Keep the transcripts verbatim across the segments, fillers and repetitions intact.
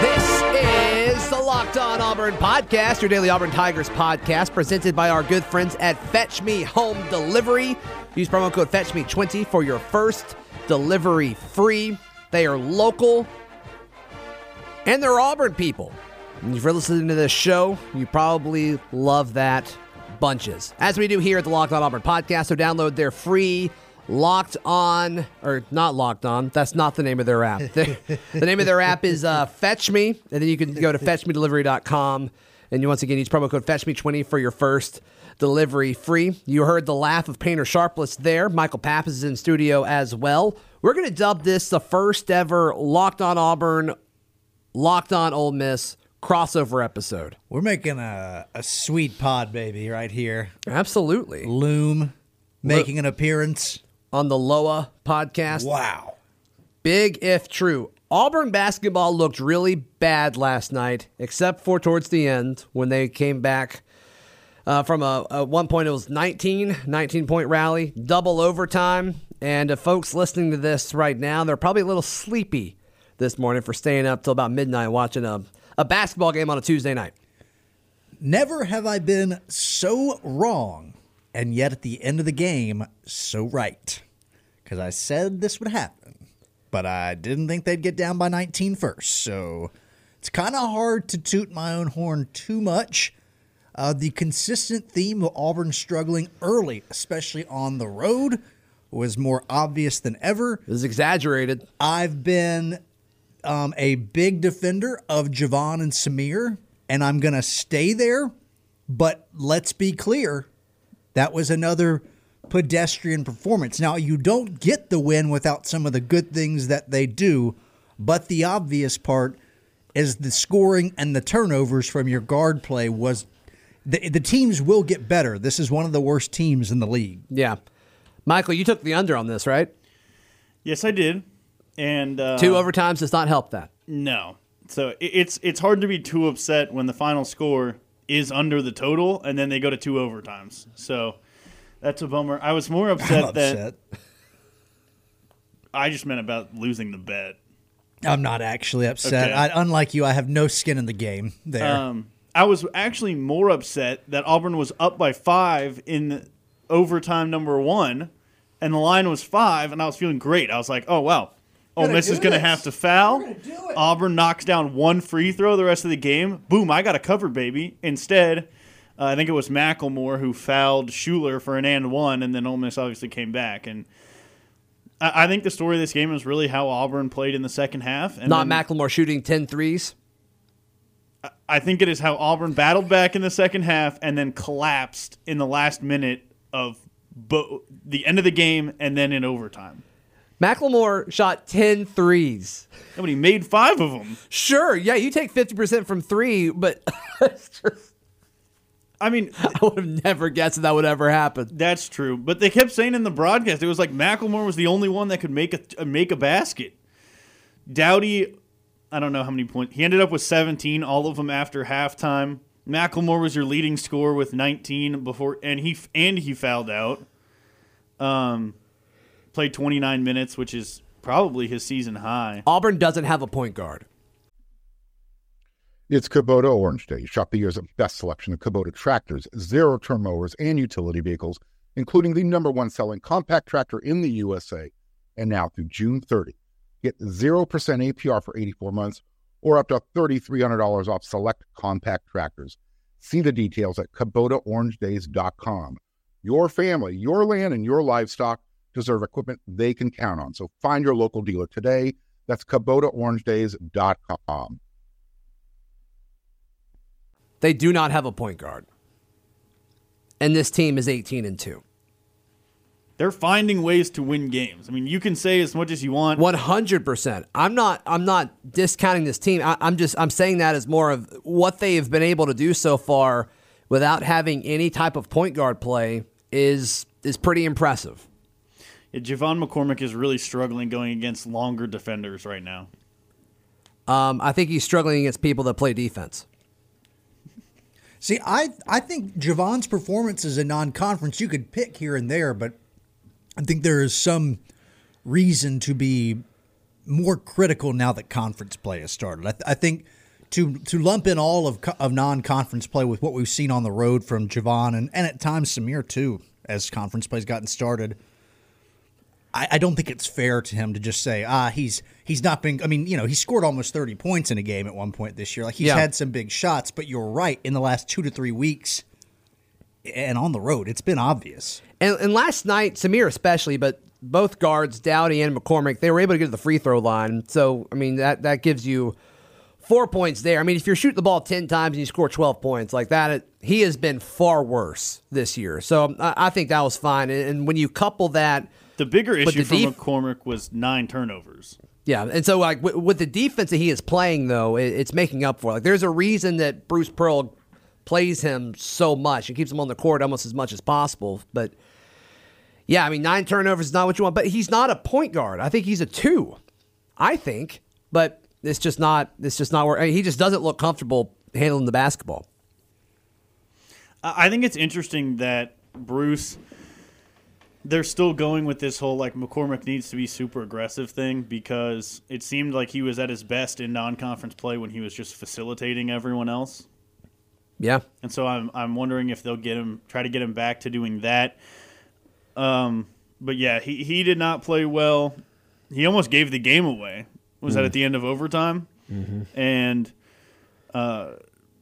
This is the Locked On Auburn Podcast, your daily Auburn Tigers podcast, presented by our good friends at Fetch Me Home Delivery. Use promo code Fetch Me twenty for your first delivery free. They are local, and they're Auburn people. And if you're listening to this show, you probably love that bunches. As we do here at the Locked On Auburn Podcast, so download their free Locked On, or not Locked On, that's not the name of their app. The, the name of their app is uh, Fetch Me, and then you can go to fetch me delivery dot com, and you once again use promo code Fetch Me twenty for your first delivery free. You heard the laugh of Painter Sharpless there. Michael Pappas is in studio as well. We're going to dub this the first ever Locked On Auburn, Locked On Ole Miss crossover episode. We're making a, a sweet pod, baby, right here. Absolutely. Loom making an appearance on the L O A podcast. Wow. Big if true. Auburn basketball looked really bad last night, except for towards the end when they came back uh, from a, a one point. It was nineteen, nineteen-point rally, double overtime. And uh, folks listening to this right now, they're probably a little sleepy this morning for staying up till about midnight watching a, a basketball game on a Tuesday night. Never have I been so wrong, and yet at the end of the game, so right. Because I said this would happen, but I didn't think they'd get down by nineteen first. So it's kind of hard to toot my own horn too much. Uh, the consistent theme of Auburn struggling early, especially on the road, was more obvious than ever. It was exaggerated. I've been um, a big defender of Javon and Samir, and I'm going to stay there. But let's be clear, that was another pedestrian performance. Now, you don't get the win without some of the good things that they do, but the obvious part is the scoring and the turnovers from your guard play was the, the teams will get better. This is one of the worst teams in the league. Yeah. Michael, you took the under on this, right? Yes, I did. And uh, two overtimes does not help that. No. So it's it's hard to be too upset when the final score is under the total, and then they go to two overtimes. So that's a bummer. I was more upset, upset. that I just meant about losing the bet. I'm not actually upset. Okay. I, unlike you, I have no skin in the game there. Um, I was actually more upset that Auburn was up by five in overtime number one, and the line was five, and I was feeling great. I was like, oh, wow. Ole Miss is going to have to foul. Auburn knocks down one free throw the rest of the game. Boom, I got a cover, baby. Instead, uh, I think it was Macklemore who fouled Shuler for an and one, and then Ole Miss obviously came back. And I, I think the story of this game is really how Auburn played in the second half. And Not then, Macklemore shooting ten threes? I, I think it is how Auburn battled back in the second half and then collapsed in the last minute of bo- the end of the game and then in overtime. Macklemore shot ten threes. Nobody made five of them. Sure, yeah, you take fifty percent from three, but it's just, I mean, I would have never guessed that would ever happen. That's true, but they kept saying in the broadcast, it was like Macklemore was the only one that could make a make a basket. Doughty, I don't know how many points. He ended up with seventeen, all of them after halftime. Macklemore was your leading scorer with nineteen before, and he and he fouled out. Um. Played twenty-nine minutes, which is probably his season high. Auburn doesn't have a point guard. It's Kubota Orange Days. Shop the year's best selection of Kubota tractors, zero-turn mowers, and utility vehicles, including the number one selling compact tractor in the U S A. And now through June thirtieth, get zero percent A P R for eighty-four months or up to three thousand three hundred dollars off select compact tractors. See the details at Kubota Orange Days dot com. Your family, your land, and your livestock deserve equipment they can count on. So find your local dealer today. That's Kubota Orange Days dot com. They do not have a point guard. And this team is eighteen and two. They're finding ways to win games. I mean, you can say as much as you want. one hundred percent. I'm not I'm not discounting this team. I, I'm just I'm saying that as more of what they have been able to do so far without having any type of point guard play is is pretty impressive. Yeah, Javon McCormick is really struggling going against longer defenders right now. Um, I think he's struggling against people that play defense. See, I I think Javon's performances in non-conference you could pick here and there, but I think there is some reason to be more critical now that conference play has started. I, th- I think to to lump in all of co- of non-conference play with what we've seen on the road from Javon and, and at times Samir too, as conference play's gotten started, I, I don't think it's fair to him to just say, ah, he's he's not been. I mean, you know, he scored almost thirty points in a game at one point this year. Like he's yeah. had some big shots, but you're right. In the last two to three weeks, and on the road, it's been obvious. And, and last night, Samir especially, but both guards, Doughty and McCormick, they were able to get to the free throw line. So, I mean, that, that gives you four points there. I mean, if you're shooting the ball ten times and you score twelve points like that, it, he has been far worse this year. So I, I think that was fine. And, and when you couple that... The bigger issue the def- for McCormick was nine turnovers. Yeah, and so like w- with the defense that he is playing, though, it, it's making up for it. Like, there's a reason that Bruce Pearl plays him so much and keeps him on the court almost as much as possible. But... yeah, I mean, nine turnovers is not what you want, but he's not a point guard. I think he's a two, I think, but it's just not it's just not where I mean, he just doesn't look comfortable handling the basketball. I think it's interesting that Bruce, they're still going with this whole, like, McCormick needs to be super aggressive thing, because it seemed like he was at his best in non-conference play when he was just facilitating everyone else. Yeah. And so I'm I'm wondering if they'll get him, try to get him back to doing that. Um, but yeah, he, he did not play well. He almost gave the game away. Was mm. that at the end of overtime? Mm-hmm. And uh,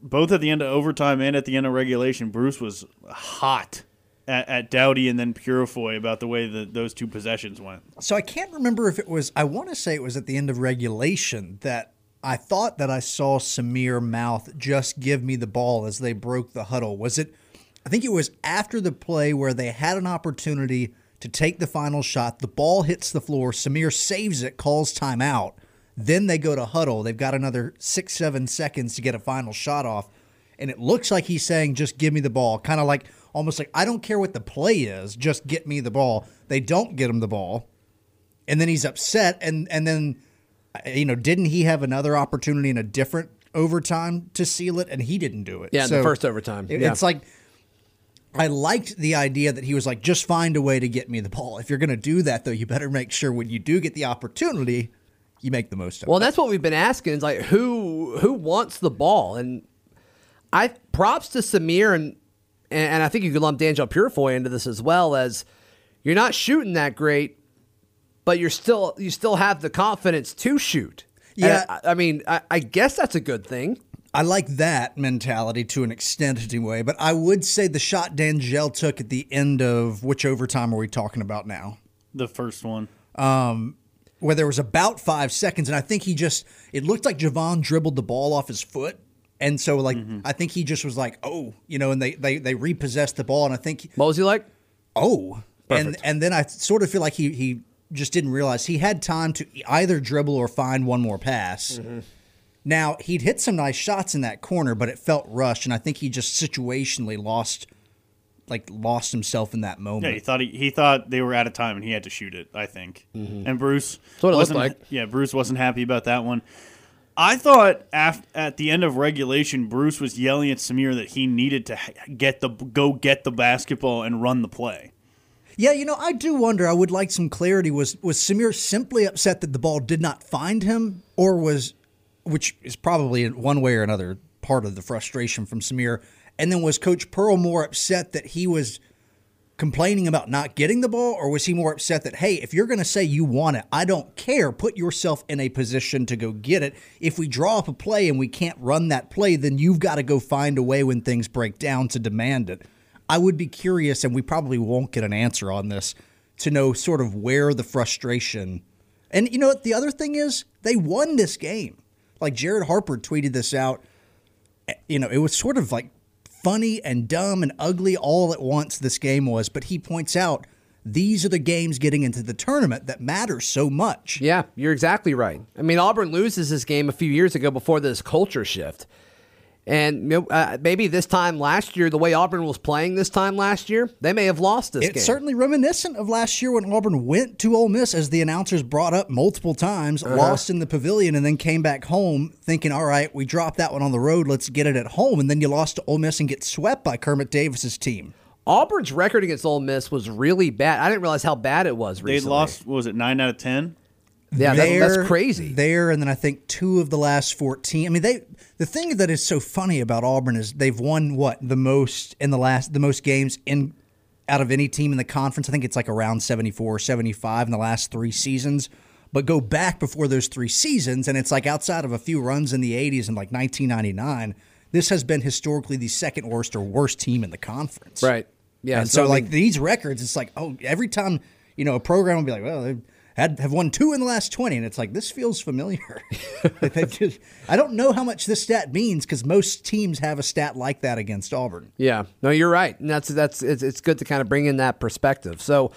both at the end of overtime and at the end of regulation, Bruce was hot at, at Doughty and then Purifoy about the way that those two possessions went. So I can't remember if it was, I want to say it was at the end of regulation that I thought that I saw Samir mouth, "Just give me the ball," as they broke the huddle. Was it? I think it was after the play where they had an opportunity to take the final shot. The ball hits the floor. Samir saves it, calls timeout. Then they go to huddle. They've got another six, seven seconds to get a final shot off. And it looks like he's saying, "Just give me the ball." Kind of like, almost like, I don't care what the play is. Just get me the ball. They don't get him the ball. And then he's upset. And, and then, you know, didn't he have another opportunity in a different overtime to seal it? And he didn't do it. Yeah, so the first overtime. It, yeah. It's like... I liked the idea that he was like, just find a way to get me the ball. If you're going to do that, though, you better make sure when you do get the opportunity, you make the most of it. Well, that's what we've been asking, is like, who who wants the ball? And I props to Samir, and and I think you could lump D'Angelo Purifoy into this as well, as you're not shooting that great, but you're still you still have the confidence to shoot. Yeah, and I, I mean, I, I guess that's a good thing. I like that mentality to an extent anyway, but I would say the shot D'Angelo took at the end of, which overtime are we talking about now? The first one. Um, where there was about five seconds, and I think he just, it looked like Javon dribbled the ball off his foot, and so like mm-hmm. I think he just was like, oh, you know, and they, they, they repossessed the ball, and I think... What was he like? Oh. Perfect. And and then I sort of feel like he, he just didn't realize he had time to either dribble or find one more pass. Mm-hmm. Now, he'd hit some nice shots in that corner, but it felt rushed, and I think he just situationally lost like lost himself in that moment. Yeah, he thought he, he thought they were out of time and he had to shoot it, I think. Mm-hmm. And Bruce wasn't like. Yeah, Bruce wasn't happy about that one. I thought after, at the end of regulation, Bruce was yelling at Samir that he needed to get the go get the basketball and run the play. Yeah, you know, I do wonder, I would like some clarity. Was was Samir simply upset that the ball did not find him, or was... which is probably in one way or another part of the frustration from Samir. And then was Coach Pearl more upset that he was complaining about not getting the ball, or was he more upset that, hey, if you're going to say you want it, I don't care, put yourself in a position to go get it. If we draw up a play and we can't run that play, then you've got to go find a way when things break down to demand it. I would be curious, and we probably won't get an answer on this, to know sort of where the frustration. And you know what? The other thing is, they won this game. Like, Jared Harper tweeted this out, you know, it was sort of like funny and dumb and ugly all at once this game was, but he points out these are the games getting into the tournament that matter so much. Yeah, you're exactly right. I mean, Auburn loses this game a few years ago before this culture shift. And uh, maybe this time last year, the way Auburn was playing this time last year, they may have lost this it's game. It's certainly reminiscent of last year when Auburn went to Ole Miss, as the announcers brought up multiple times, uh-huh. lost in the Pavilion, and then came back home thinking, all right, we dropped that one on the road, let's get it at home. And then you lost to Ole Miss and get swept by Kermit Davis's team. Auburn's record against Ole Miss was really bad. I didn't realize how bad it was recently. They lost, what was it, nine out of ten? Yeah, there, that's, that's crazy. There, and then I think two of the last fourteen. I mean, they the thing that is so funny about Auburn is they've won, what, the most in the last, the most games in out of any team in the conference. I think it's like around seventy-four, seventy-five in the last three seasons. But go back before those three seasons, and it's like outside of a few runs in the eighties and like nineteen ninety-nine, this has been historically the second worst or worst team in the conference. Right. Yeah, and so, so like I mean, these records, it's like, oh, every time, you know, a program will be like, well, they had have won two in the last twenty, and it's like, this feels familiar. just, I don't know how much this stat means because most teams have a stat like that against Auburn. Yeah, no, you're right, and that's that's it's, it's good to kind of bring in that perspective. So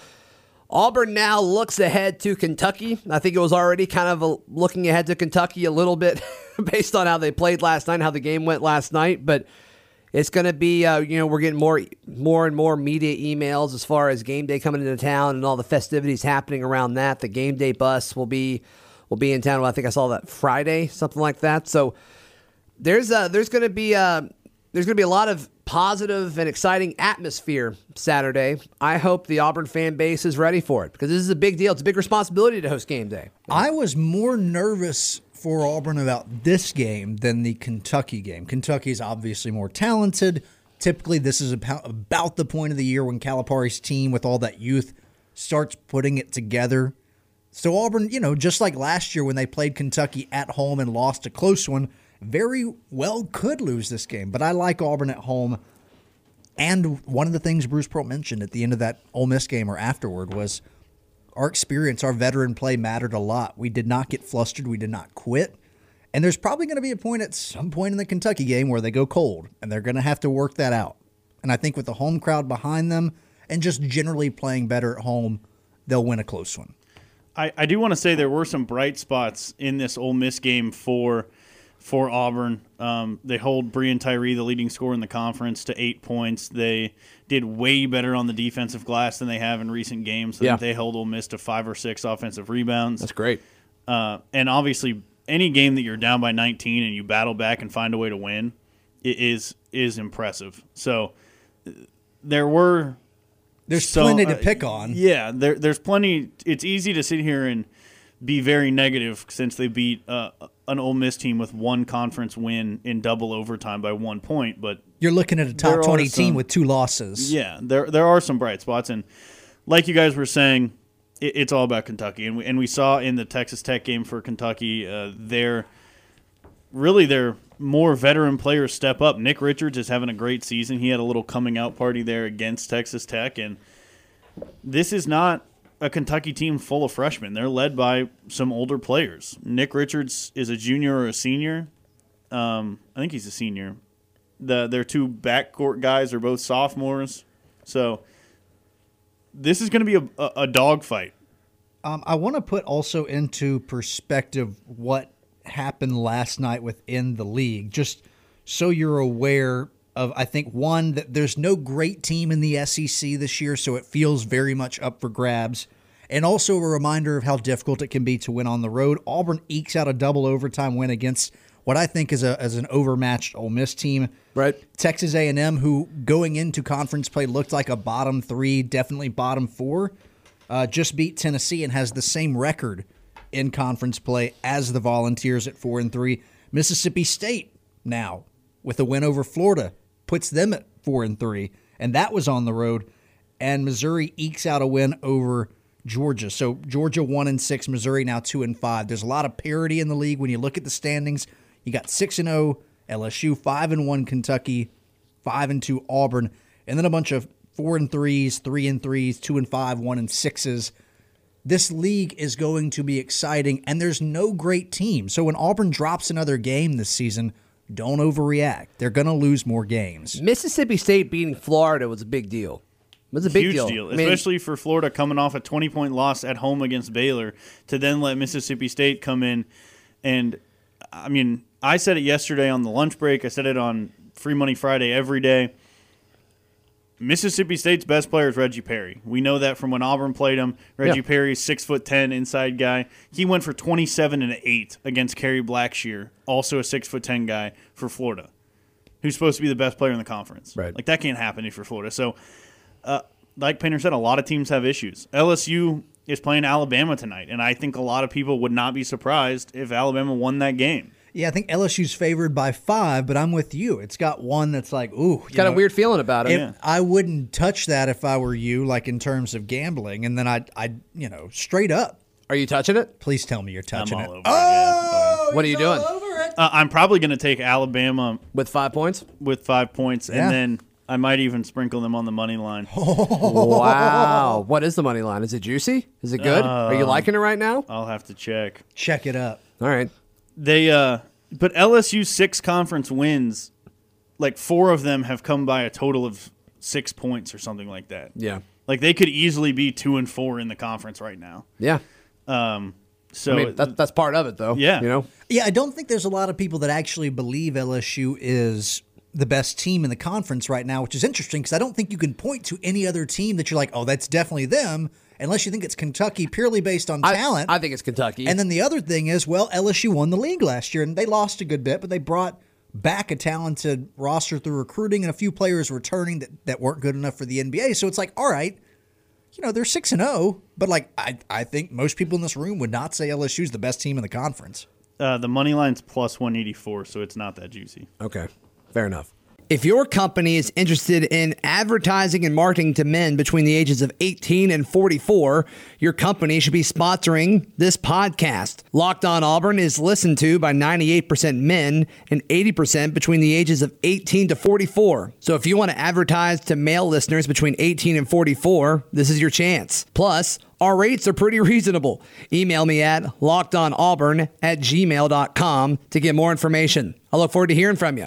Auburn now looks ahead to Kentucky. I think it was already kind of a, looking ahead to Kentucky a little bit based on how they played last night, how the game went last night, but. It's going to be, uh, you know, we're getting more more and more media emails as far as game day coming into town and all the festivities happening around that. The game day bus will be will be in town. Well, I think I saw that Friday, something like that. So there's uh, there's going to be uh, there's going to be a lot of positive and exciting atmosphere Saturday. I hope the Auburn fan base is ready for it because this is a big deal. It's a big responsibility to host game day. I was more nervous for Auburn about this game than the Kentucky game. Kentucky is obviously more talented. Typically, this is about the point of the year when Calipari's team, with all that youth, starts putting it together. So Auburn, you know, just like last year when they played Kentucky at home and lost a close one, very well could lose this game. But I like Auburn at home. And one of the things Bruce Pearl mentioned at the end of that Ole Miss game or afterward was our experience, our veteran play mattered a lot. We did not get flustered. We did not quit. And there's probably going to be a point at some point in the Kentucky game where they go cold, and they're going to have to work that out. And I think with the home crowd behind them and just generally playing better at home, they'll win a close one. I, I do want to say there were some bright spots in this Ole Miss game for for Auburn. Um, they hold Brian Tyree, the leading scorer in the conference, to eight points. They did way better on the defensive glass than they have in recent games. So yeah. They held Ole Miss to five or six offensive rebounds. That's great. Uh, and obviously, any game that you're down by nineteen and you battle back and find a way to win it is is impressive. So there were there's so, plenty to pick on. Uh, yeah, there, there's plenty. It's easy to sit here and be very negative since they beat uh, an Ole Miss team with one conference win in double overtime by one point. But you're looking at a top twenty some, team with two losses. Yeah, there there are some bright spots. And like you guys were saying, it, it's all about Kentucky. And we, and we saw in the Texas Tech game for Kentucky, uh, their, really their more veteran players step up. Nick Richards is having a great season. He had a little coming-out party there against Texas Tech. And this is not a Kentucky team full of freshmen. They're led by some older players. Nick Richards is a junior or a senior. Um, I think he's a senior. The, their two backcourt guys are both sophomores. So this is going to be a, a, a dogfight. Um, I want to put also into perspective what happened last night within the league, just so you're aware of, I think, one, that there's no great team in the S E C this year, so it feels very much up for grabs. And also a reminder of how difficult it can be to win on the road. Auburn ekes out a double overtime win against what I think is a as an overmatched Ole Miss team. Right. Texas A and M, who going into conference play looked like a bottom three, definitely bottom four, uh, just beat Tennessee and has the same record in conference play as the Volunteers at four and three. Mississippi State now with a win over Florida puts them at four and three, and that was on the road. And Missouri ekes out a win over Georgia. So Georgia one and six, Missouri now two and five. There's a lot of parity in the league when you look at the standings. You got six and zero L S U, five and one Kentucky, five and two Auburn, and then a bunch of four and threes, three and threes, two and five, one and sixes. This league is going to be exciting, and there's no great team. So when Auburn drops another game this season, Don't overreact. They're going to lose more games. Mississippi State beating Florida was a big deal. It was a big Huge deal. deal I mean, especially for Florida coming off a twenty-point loss at home against Baylor to then let Mississippi State come in. And, I mean, I said it yesterday on the lunch break. I said it on Free Money Friday every day. Mississippi State's best player is Reggie Perry. We know that from when Auburn played him. Reggie yeah. Perry's six foot ten inside guy. He went for twenty seven and eight against Kerry Blackshear, also a six foot ten guy for Florida, who's supposed to be the best player in the conference. Right, like that can't happen if you're Florida. So, uh, like Painter said, a lot of teams have issues. L S U is playing Alabama tonight, and I think a lot of people would not be surprised if Alabama won that game. Yeah, I think L S U's favored by five, but I'm with you. It's got one that's like, ooh. It's got know, a weird feeling about it. it yeah. I wouldn't touch that if I were you, like in terms of gambling. And then I, I, you know, straight up. Are you touching it? Please tell me you're touching I'm all it. Over oh, it. What are you doing? Uh, I'm probably going to take Alabama. With five points? With five points. Yeah. And then I might even sprinkle them on the money line. Wow. What is the money line? Is it juicy? Is it good? Um, are you liking it right now? I'll have to check. Check it up. All right. They, uh, but L S U's six conference wins, like four of them have come by a total of six points or something like that. Yeah, like they could easily be two and four in the conference right now. Yeah. Um. So I mean, that, that's part of it, though. Yeah. You know. Yeah, I don't think there's a lot of people that actually believe L S U is the best team in the conference right now, which is interesting because I don't think you can point to any other team that you're like, oh, that's definitely them. Unless you think it's Kentucky purely based on talent. I, I think it's Kentucky. And then the other thing is, well, L S U won the league last year, and they lost a good bit, but they brought back a talented roster through recruiting and a few players returning that, that weren't good enough for the N B A. So it's like, all right, you know, they're six and oh, but like I, I think most people in this room would not say L S U's the best team in the conference. Uh, the money line's plus one eighty-four, so it's not that juicy. Okay, fair enough. If your company is interested in advertising and marketing to men between the ages of eighteen and forty-four, your company should be sponsoring this podcast. Locked On Auburn is listened to by ninety-eight percent men and eighty percent between the ages of eighteen to forty-four. So if you want to advertise to male listeners between eighteen and forty-four, this is your chance. Plus, our rates are pretty reasonable. Email me at lockedonauburn at gmail dot com to get more information. I look forward to hearing from you.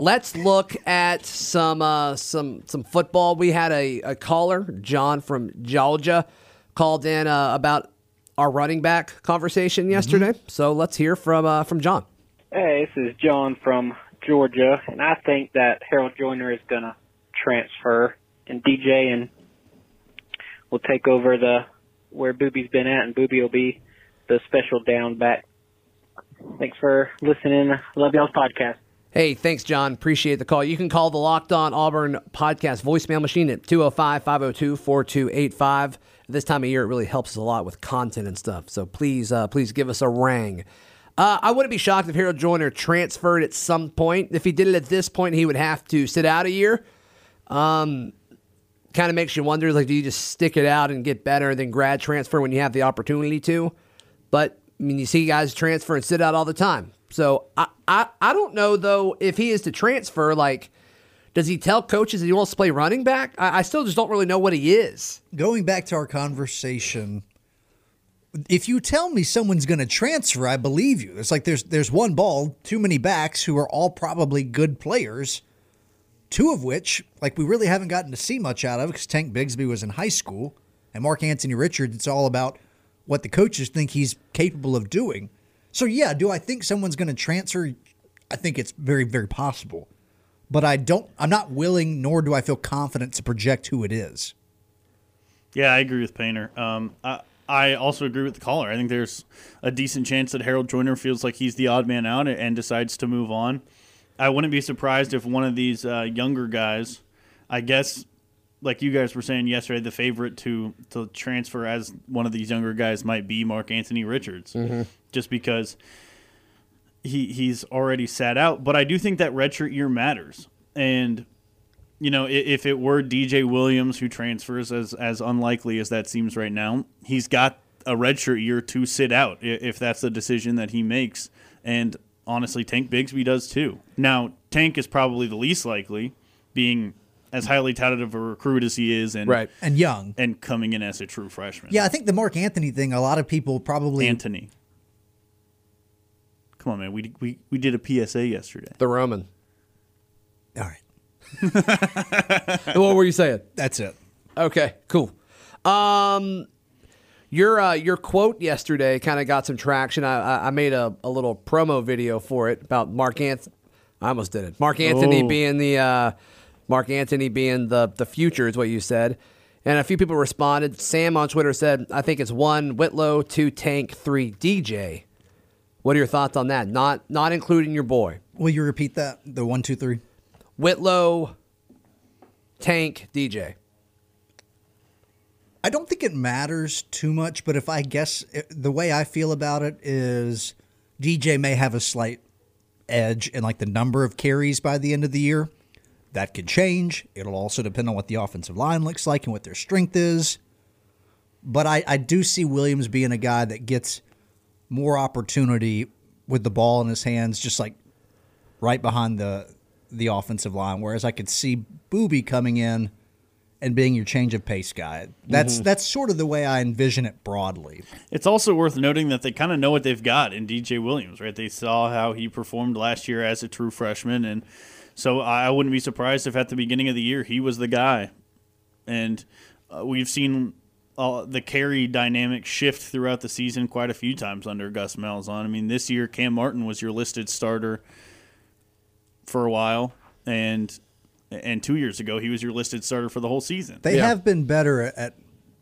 Let's look at some uh, some some football. We had a, a caller, John from Georgia, called in uh, about our running back conversation yesterday. Mm-hmm. So let's hear from uh, from John. Hey, this is John from Georgia, and I think that Harold Joyner is going to transfer, and D J and will take over the where Booby's been at, and Booby will be the special down back. Thanks for listening. Love y'all's podcast. Hey, thanks, John. Appreciate the call. You can call the Locked On Auburn podcast voicemail machine at two oh five, five oh two, four two eight five. This time of year, it really helps us a lot with content and stuff, so please uh, please give us a ring. Uh, I wouldn't be shocked if Harold Joyner transferred at some point. If he did it at this point, he would have to sit out a year. Um, kind of makes you wonder, like, do you just stick it out and get better than grad transfer when you have the opportunity to? But, I mean, you see guys transfer and sit out all the time. So I, I I don't know, though, if he is to transfer, like, does he tell coaches that he wants to play running back? I, I still just don't really know what he is. Going back to our conversation, if you tell me someone's going to transfer, I believe you. It's like there's there's one ball, too many backs who are all probably good players, two of which, like, we really haven't gotten to see much out of because Tank Bigsby was in high school, and Mark-Antony Richards, it's all about what the coaches think he's capable of doing. So, yeah, do I think someone's going to transfer? I think it's very, very possible. But I don't, I'm not willing, nor do I feel confident to project who it is. Yeah, I agree with Painter. Um, I, I also agree with the caller. I think there's a decent chance that Harold Joyner feels like he's the odd man out and decides to move on. I wouldn't be surprised if one of these uh, younger guys, I guess, like you guys were saying yesterday, the favorite to, to transfer as one of these younger guys might be Mark-Antony Richards. Mm-hmm. Just because he he's already sat out. But I do think that redshirt year matters. And, you know, if it were D J Williams who transfers, as, as unlikely as that seems right now, he's got a redshirt year to sit out if that's the decision that he makes. And honestly, Tank Bigsby does too. Now, Tank is probably the least likely, being as highly touted of a recruit as he is, and right. and young, and coming in as a true freshman. Yeah, I think the Mark-Antony thing, a lot of people probably Antony. Come on, man, we we we did a P S A yesterday. The Roman. All right. What were you saying? That's it. Okay, cool. Um, your uh, your quote yesterday kind of got some traction. I I made a, a little promo video for it about Mark-Antony. I almost did it. Mark-Antony oh. being the. Uh, Mark-Antony being the, the future is what you said. And a few people responded. Sam on Twitter said, I think it's one, Whitlow, two, Tank, three, D J. What are your thoughts on that? Not not including your boy. Will you repeat that? The one, two, three? Whitlow, Tank, D J. I don't think it matters too much, but if I guess the way I feel about it is D J may have a slight edge in like the number of carries by the end of the year. That could change. It'll also depend on what the offensive line looks like and what their strength is. But I, I do see Williams being a guy that gets more opportunity with the ball in his hands, just like right behind the the offensive line, whereas I could see Booby coming in and being your change of pace guy. That's mm-hmm. that's sort of the way I envision it broadly. It's also worth noting that they kind of know what they've got in D J Williams, right? They saw how he performed last year as a true freshman, and so I wouldn't be surprised if at the beginning of the year he was the guy. And uh, we've seen uh, the carry dynamic shift throughout the season quite a few times under Gus Malzahn. I mean, this year Cam Martin was your listed starter for a while, and and two years ago he was your listed starter for the whole season. They yeah. have been better at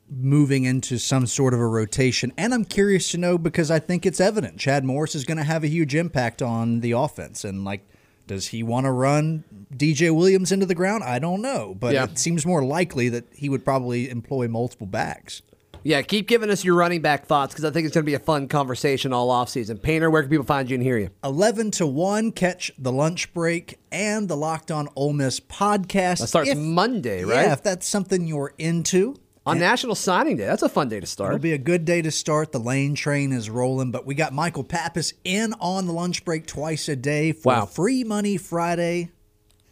moving into some sort of a rotation, and I'm curious to know because I think it's evident Chad Morris is going to have a huge impact on the offense, and like, does he want to run D J Williams into the ground? I don't know, but yeah. it seems more likely that he would probably employ multiple backs. Yeah, keep giving us your running back thoughts because I think it's going to be a fun conversation all offseason. Painter, where can people find you and hear you? eleven to one, catch the lunch break and the Locked On Ole Miss podcast. That starts if, Monday, right? Yeah, if that's something you're into. On National Signing Day. That's a fun day to start. It'll be a good day to start. The Lane train is rolling, but we got Michael Pappas in on the lunch break twice a day for wow. Free Money Friday.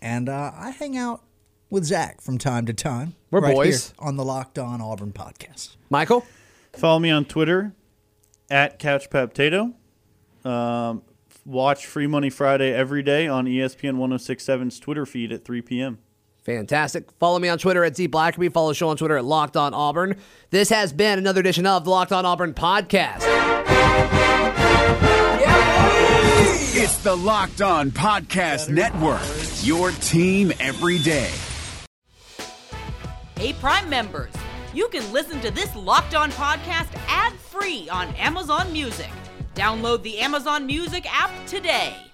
And uh, I hang out with Zach from time to time. We're right boys. Here on the Locked On Auburn podcast. Michael? Follow me on Twitter, at CouchPapTato. Um, watch Free Money Friday every day on E S P N one oh six point seven's Twitter feed at three p.m. Fantastic. Follow me on Twitter at Z Blackerby. Follow the show on Twitter at Locked On Auburn. This has been another edition of the Locked On Auburn podcast. It's the Locked On Podcast Network, your team every day. Hey, Prime members, you can listen to this Locked On podcast ad-free on Amazon Music. Download the Amazon Music app today.